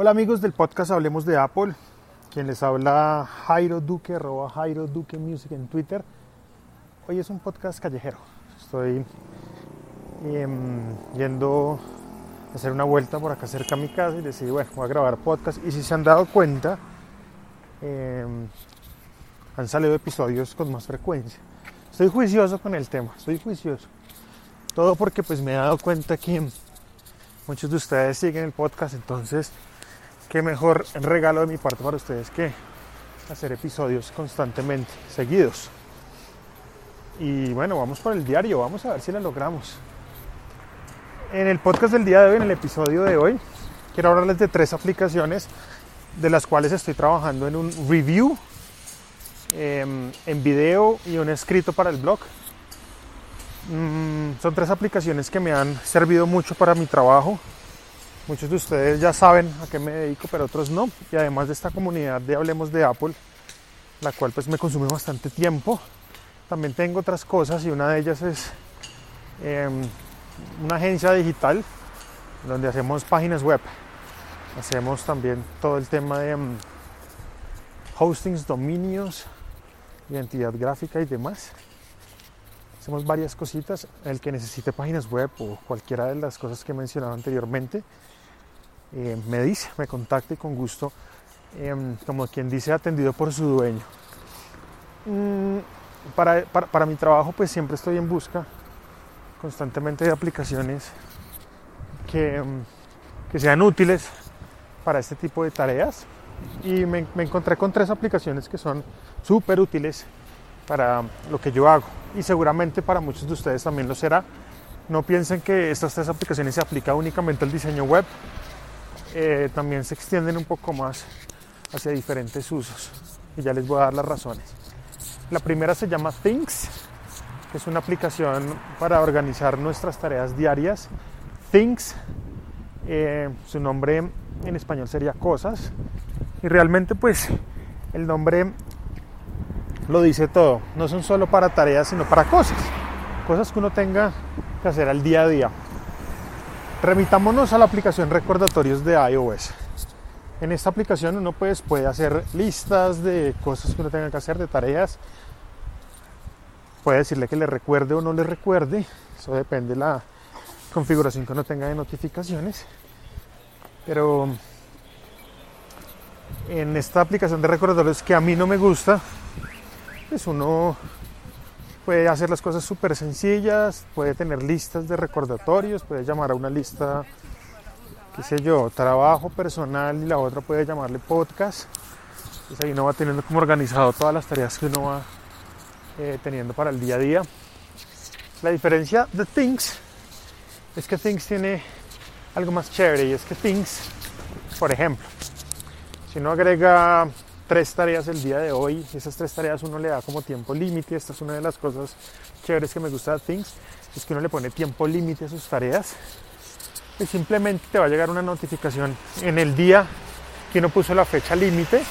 Hola amigos del podcast Hablemos de Apple, quien les habla Jairo Duque, arroba Jairo Duque Music en Twitter. Hoy es un podcast callejero, estoy yendo a hacer una vuelta por acá cerca a mi casa y decidí, bueno, voy a grabar podcast. Y si se han dado cuenta, han salido episodios con más frecuencia. Estoy juicioso con el tema, estoy juicioso. Todo porque pues me he dado cuenta que muchos de ustedes siguen el podcast, entonces qué mejor regalo de mi parte para ustedes que hacer episodios constantemente, seguidos. Y bueno, vamos por el diario, vamos a ver si la logramos. En el podcast del día de hoy, en el episodio de hoy, quiero hablarles de 3 aplicaciones de las cuales estoy trabajando en un review, en video y un escrito para el blog. Son 3 aplicaciones que me han servido mucho para mi trabajo. Muchos de ustedes ya saben a qué me dedico, pero otros no. Y además de esta comunidad de Hablemos de Apple, la cual pues me consume bastante tiempo, también tengo otras cosas, y una de ellas es una agencia digital donde hacemos páginas web. Hacemos también todo el tema de hostings, dominios, identidad gráfica y demás. Hacemos varias cositas. El que necesite páginas web o cualquiera de las cosas que he mencionado anteriormente, me dice, me contacta, y con gusto, como quien dice, atendido por su dueño. Para mi trabajo pues siempre estoy en busca constantemente de aplicaciones que sean útiles para este tipo de tareas, y me encontré con 3 aplicaciones que son súper útiles para lo que yo hago, y seguramente para muchos de ustedes también lo será. No piensen que estas 3 aplicaciones se aplican únicamente al diseño web, también se extienden un poco más hacia diferentes usos, y ya les voy a dar las razones. La primera se llama Things, que es una aplicación para organizar nuestras tareas diarias. Things, su nombre en español sería Cosas, y realmente pues el nombre lo dice todo. No son solo para tareas, sino para cosas que uno tenga que hacer al día a día. Remitámonos a la aplicación Recordatorios de iOS. En esta aplicación uno pues puede hacer listas de cosas que uno tenga que hacer, de tareas. Puede decirle que le recuerde o no le recuerde, eso depende de la configuración que uno tenga de notificaciones. Pero en esta aplicación de recordatorios, que a mí no me gusta, pues uno puede hacer las cosas súper sencillas, puede tener listas de recordatorios, puede llamar a una lista, qué sé yo, trabajo personal, y la otra puede llamarle podcast. Entonces ahí uno va teniendo como organizado todas las tareas que uno va teniendo para el día a día. La diferencia de Things es que Things tiene algo más chévere, y es que Things, por ejemplo, si uno agrega 3 tareas el día de hoy, esas 3 tareas uno le da como tiempo límite. Esta es una de las cosas chéveres que me gusta de Things, es que uno le pone tiempo límite a sus tareas, y simplemente te va a llegar una notificación en el día que uno puso la fecha límite,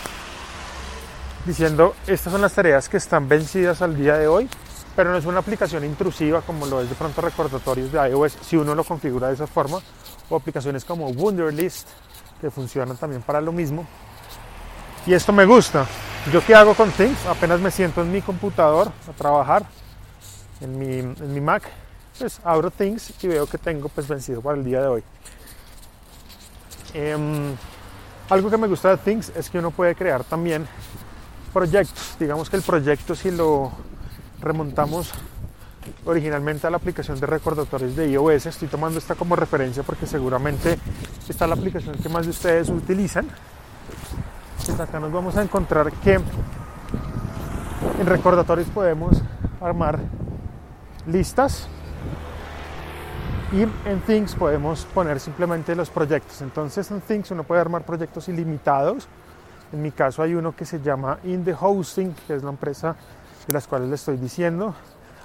diciendo estas son las tareas que están vencidas al día de hoy. Pero no es una aplicación intrusiva como lo es de pronto recordatorios de iOS, si uno lo configura de esa forma, o aplicaciones como Wunderlist, que funcionan también para lo mismo. Y esto me gusta. ¿Yo qué hago con Things? Apenas me siento en mi computador a trabajar, en mi Mac, pues abro Things y veo que tengo pues vencido para el día de hoy. Algo que me gusta de Things es que uno puede crear también proyectos. Digamos que el proyecto, si lo remontamos originalmente a la aplicación de recordatorios de iOS, estoy tomando esta como referencia porque seguramente esta es la aplicación que más de ustedes utilizan. Pues acá nos vamos a encontrar que en recordatorios podemos armar listas, y en Things podemos poner simplemente los proyectos. Entonces en Things uno puede armar proyectos ilimitados. En mi caso hay uno que se llama In The Hosting, que es la empresa de las cuales les estoy diciendo.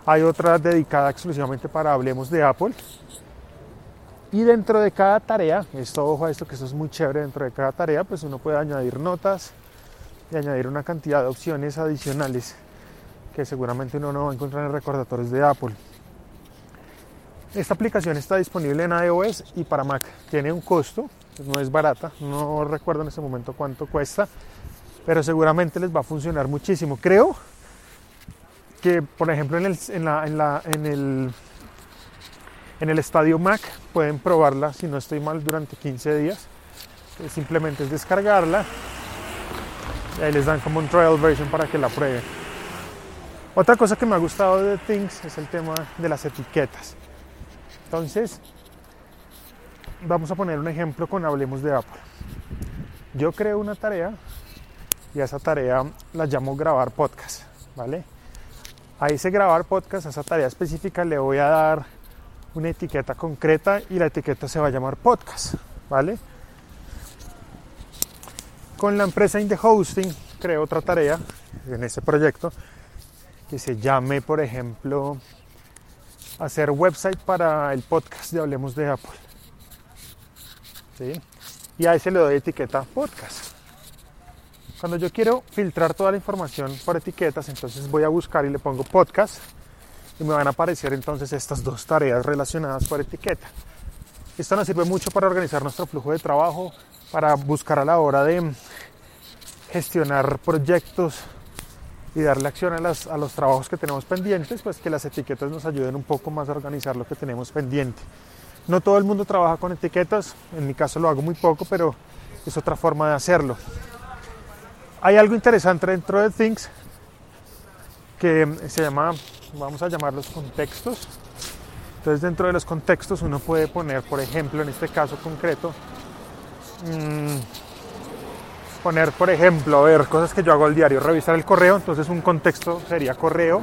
Hay otra dedicada exclusivamente para Hablemos de Apple. Y dentro de cada tarea, esto, ojo a esto, que esto es muy chévere, dentro de cada tarea pues uno puede añadir notas y añadir una cantidad de opciones adicionales que seguramente uno no va a encontrar en recordatorios de Apple. Esta aplicación está disponible en iOS y para Mac. Tiene un costo, no es barata, no recuerdo en este momento cuánto cuesta, pero seguramente les va a funcionar muchísimo. Creo que, por ejemplo, en el estadio Mac pueden probarla, si no estoy mal, durante 15 días. Simplemente es descargarla y ahí les dan como un trial version para que la prueben. Otra cosa que me ha gustado de Things es el tema de las etiquetas. Entonces, vamos a poner un ejemplo con Hablemos de Apple. Yo creo una tarea y a esa tarea la llamo grabar podcast, ¿vale? A ese grabar podcast, a esa tarea específica, le voy a dar una etiqueta concreta y la etiqueta se va a llamar podcast, ¿vale? Con la empresa In The Hosting creo otra tarea en este proyecto que se llame, por ejemplo, hacer website para el podcast de Hablemos de Apple, ¿sí? Y a ese le doy etiqueta podcast. Cuando yo quiero filtrar toda la información por etiquetas, entonces voy a buscar y le pongo podcast y me van a aparecer entonces estas dos tareas relacionadas por etiqueta. Esto nos sirve mucho para organizar nuestro flujo de trabajo, para buscar a la hora de gestionar proyectos y darle acción a los trabajos que tenemos pendientes, pues que las etiquetas nos ayuden un poco más a organizar lo que tenemos pendiente. No todo el mundo trabaja con etiquetas, en mi caso lo hago muy poco, pero es otra forma de hacerlo. Hay algo interesante dentro de Things que se llama, vamos a llamar, los contextos. Entonces, dentro de los contextos uno puede poner, por ejemplo, en este caso concreto, poner, por ejemplo, a ver, cosas que yo hago al diario, revisar el correo. Entonces un contexto sería correo,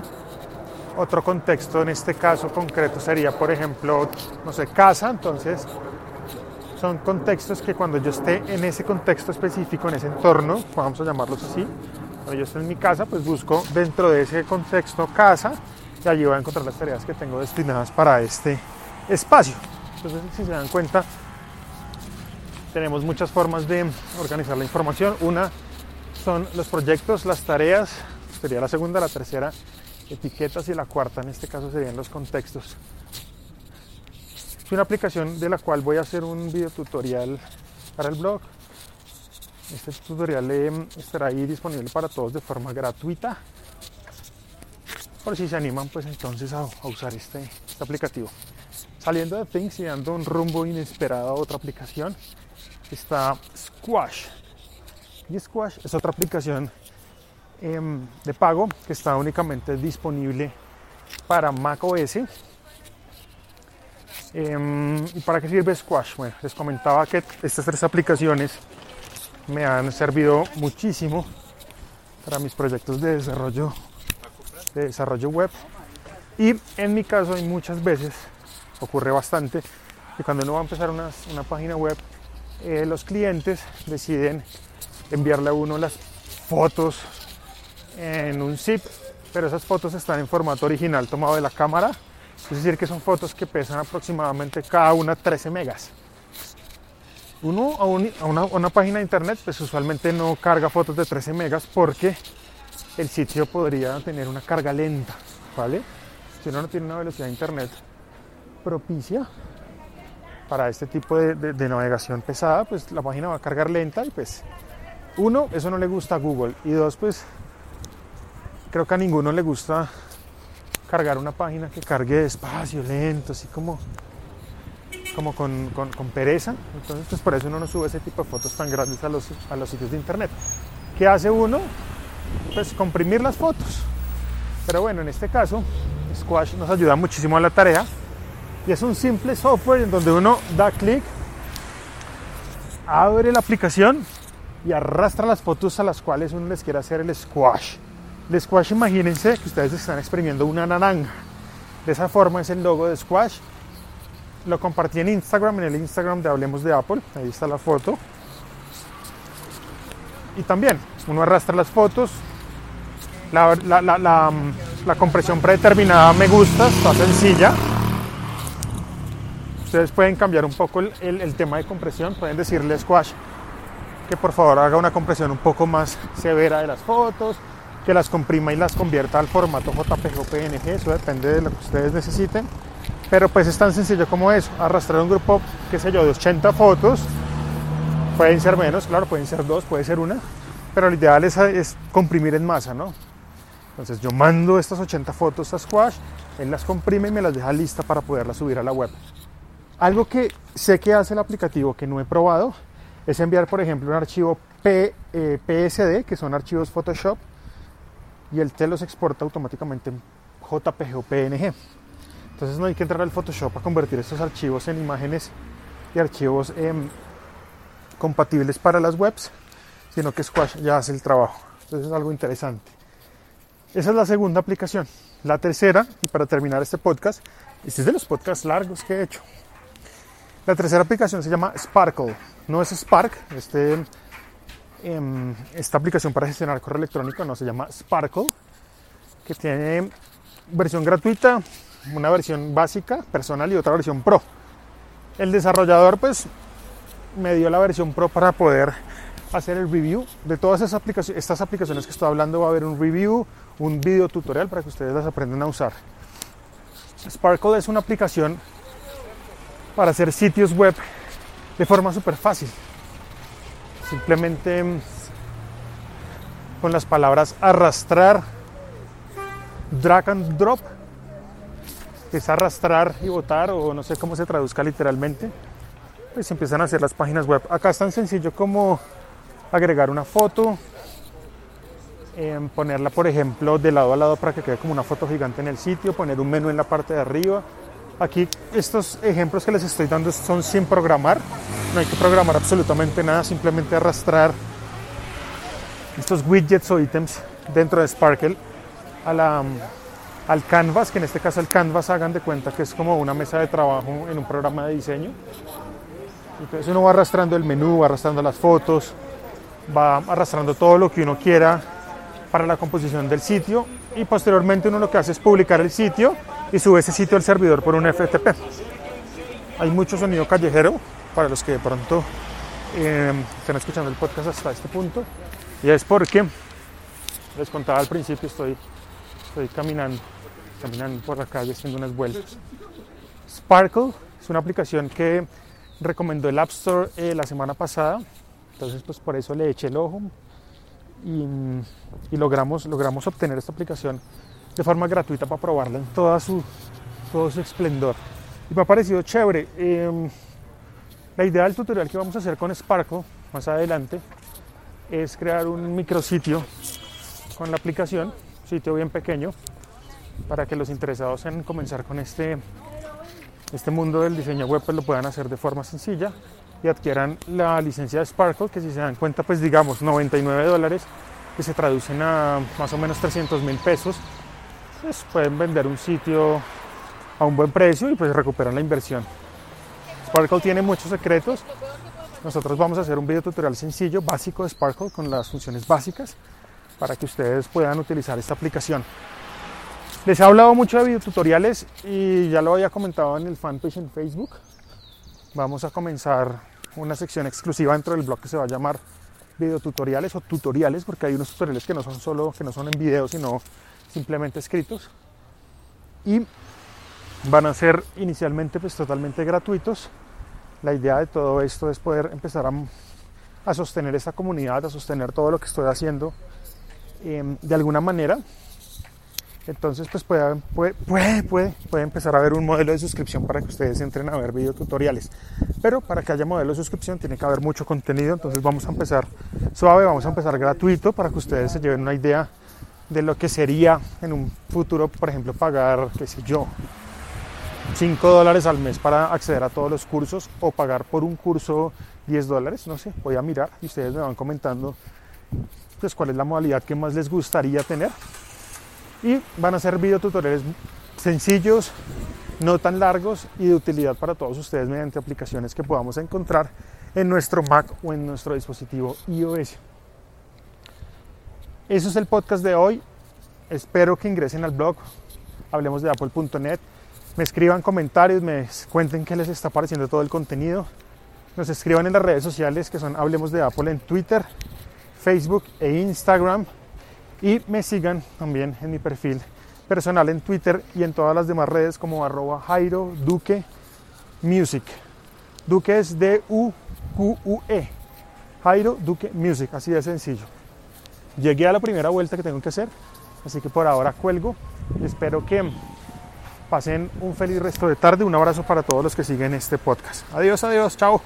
otro contexto en este caso concreto sería, por ejemplo, no sé, casa. Entonces son contextos que cuando yo esté en ese contexto específico, en ese entorno, vamos a llamarlos así, cuando yo esté en mi casa, pues busco dentro de ese contexto casa y allí voy a encontrar las tareas que tengo destinadas para este espacio. Entonces, si se dan cuenta, tenemos muchas formas de organizar la información. Una son los proyectos, las tareas, sería la segunda, la tercera, etiquetas, y la cuarta, en este caso, serían los contextos. Es una aplicación de la cual voy a hacer un video tutorial para el blog. Este tutorial estará ahí disponible para todos de forma gratuita, por si se animan, pues entonces a usar este aplicativo. Saliendo de Things y dando un rumbo inesperado a otra aplicación, está Squash. Y Squash es otra aplicación de pago que está únicamente disponible para macOS. ¿Y para qué sirve Squash? Bueno, les comentaba que estas tres aplicaciones me han servido muchísimo para mis proyectos de desarrollo web, y en mi caso hay muchas veces, ocurre bastante, que cuando uno va a empezar una página web, los clientes deciden enviarle a uno las fotos en un zip, pero esas fotos están en formato original tomado de la cámara. Es decir, que son fotos que pesan aproximadamente cada una 13 megas. Uno a una página de internet, pues usualmente no carga fotos de 13 megas porque el sitio podría tener una carga lenta, ¿vale? Si uno no tiene una velocidad de internet propicia para este tipo de navegación pesada, pues la página va a cargar lenta y, pues, uno, eso no le gusta a Google, y dos, pues creo que a ninguno le gusta cargar una página que cargue despacio, lento, así como con pereza. Entonces, pues por eso uno no sube ese tipo de fotos tan grandes a los sitios de internet. ¿Qué hace uno? Pues comprimir las fotos. Pero bueno, en este caso Squash nos ayuda muchísimo a la tarea, y es un simple software en donde uno da clic, abre la aplicación y arrastra las fotos a las cuales uno les quiere hacer el squash. El squash, imagínense que ustedes están exprimiendo una naranja. De esa forma es el logo de Squash. Lo compartí en Instagram, en el Instagram de Hablemos de Apple. Ahí está la foto. Y también uno arrastra las fotos. La compresión predeterminada me gusta, está sencilla. Ustedes pueden cambiar un poco el tema de compresión. Pueden decirle Squash que por favor haga una compresión un poco más severa de las fotos, que las comprima y las convierta al formato JPG o PNG, eso depende de lo que ustedes necesiten. Pero pues es tan sencillo como eso, arrastrar un grupo, qué sé yo, de 80 fotos, pueden ser menos, claro, pueden ser dos, puede ser una, pero lo ideal es comprimir en masa, ¿no? Entonces yo mando estas 80 fotos a Squash, él las comprime y me las deja lista para poderlas subir a la web. Algo que sé que hace el aplicativo que no he probado es enviar, por ejemplo, un archivo PSD, que son archivos Photoshop, y él te los exporta automáticamente en JPG o PNG. Entonces no hay que entrar al Photoshop a convertir estos archivos en imágenes y archivos compatibles para las webs, sino que Squash ya hace el trabajo. Entonces es algo interesante. Esa es la segunda aplicación. La tercera, y para terminar este podcast, este es de los podcasts largos que he hecho. La tercera aplicación se llama Sparkle. No es Spark, esta aplicación para gestionar correo electrónico no se llama Sparkle, que tiene versión gratuita, una versión básica, personal y otra versión pro. El desarrollador pues me dio la versión pro para poder hacer el review de todas esas aplicaciones. Estas aplicaciones que estoy hablando va a haber un review, un video tutorial para que ustedes las aprendan a usar. Sparkle es una aplicación para hacer sitios web de forma súper fácil. Simplemente con las palabras arrastrar, drag and drop, que es arrastrar y botar, o no sé cómo se traduzca literalmente, pues empiezan a hacer las páginas web. Acá es tan sencillo como agregar una foto, ponerla por ejemplo de lado a lado para que quede como una foto gigante en el sitio, poner un menú en la parte de arriba. Aquí estos ejemplos que les estoy dando son sin programar, no hay que programar absolutamente nada, simplemente arrastrar estos widgets o ítems dentro de Sparkle al canvas, que en este caso el canvas hagan de cuenta que es como una mesa de trabajo en un programa de diseño. Entonces uno va arrastrando el menú, va arrastrando las fotos, va arrastrando todo lo que uno quiera para la composición del sitio, y posteriormente uno lo que hace es publicar el sitio y sube ese sitio al servidor por un FTP. Hay mucho sonido callejero para los que de pronto estén escuchando el podcast hasta este punto, y es porque les contaba al principio, estoy caminando por la calle haciendo unas vueltas. Sparkle es una aplicación que recomendó el App Store la semana pasada, entonces pues por eso le eché el ojo y logramos obtener esta aplicación de forma gratuita para probarla en todo su esplendor, y me ha parecido chévere. La idea del tutorial que vamos a hacer con Sparkle más adelante es crear un micrositio con la aplicación, un sitio bien pequeño para que los interesados en comenzar con este mundo del diseño web pues lo puedan hacer de forma sencilla y adquieran la licencia de Sparkle, que si se dan cuenta pues digamos $99, que se traducen a más o menos $300,000, pues pueden vender un sitio a un buen precio y pues recuperan la inversión. Sparkle tiene muchos secretos. Nosotros vamos a hacer un video tutorial sencillo, básico de Sparkle con las funciones básicas para que ustedes puedan utilizar esta aplicación. Les he hablado mucho de videotutoriales y ya lo había comentado en el fanpage en Facebook. Vamos a comenzar una sección exclusiva dentro del blog que se va a llamar videotutoriales o tutoriales, porque hay unos tutoriales que no son en video, sino simplemente escritos, y van a ser inicialmente pues totalmente gratuitos. La idea de todo esto es poder empezar a sostener esta comunidad, a sostener todo lo que estoy haciendo de alguna manera. Entonces pues puede empezar a haber un modelo de suscripción para que ustedes entren a ver videotutoriales, pero para que haya modelo de suscripción tiene que haber mucho contenido. Entonces vamos a empezar suave, vamos a empezar gratuito para que ustedes se lleven una idea de lo que sería en un futuro, por ejemplo, pagar, qué sé yo, $5 al mes para acceder a todos los cursos, o pagar por un curso $10, no sé, voy a mirar y ustedes me van comentando pues cuál es la modalidad que más les gustaría tener. Y van a ser videotutoriales sencillos, no tan largos y de utilidad para todos ustedes mediante aplicaciones que podamos encontrar en nuestro Mac o en nuestro dispositivo iOS. Eso es el podcast de hoy. Espero que ingresen al blog hablemosdeapple.net, me escriban comentarios, me cuenten qué les está pareciendo todo el contenido, nos escriban en las redes sociales que son Hablemos de Apple en Twitter, Facebook e Instagram, y me sigan también en mi perfil personal en Twitter y en todas las demás redes como @JairoDuqueMusic. Duque es D-U-Q-U-E. Jairo Duque Music, así de sencillo. Llegué a la primera vuelta que tengo que hacer, así que por ahora cuelgo. Espero que pasen un feliz resto de tarde. Un abrazo para todos los que siguen este podcast. Adiós, adiós, chao.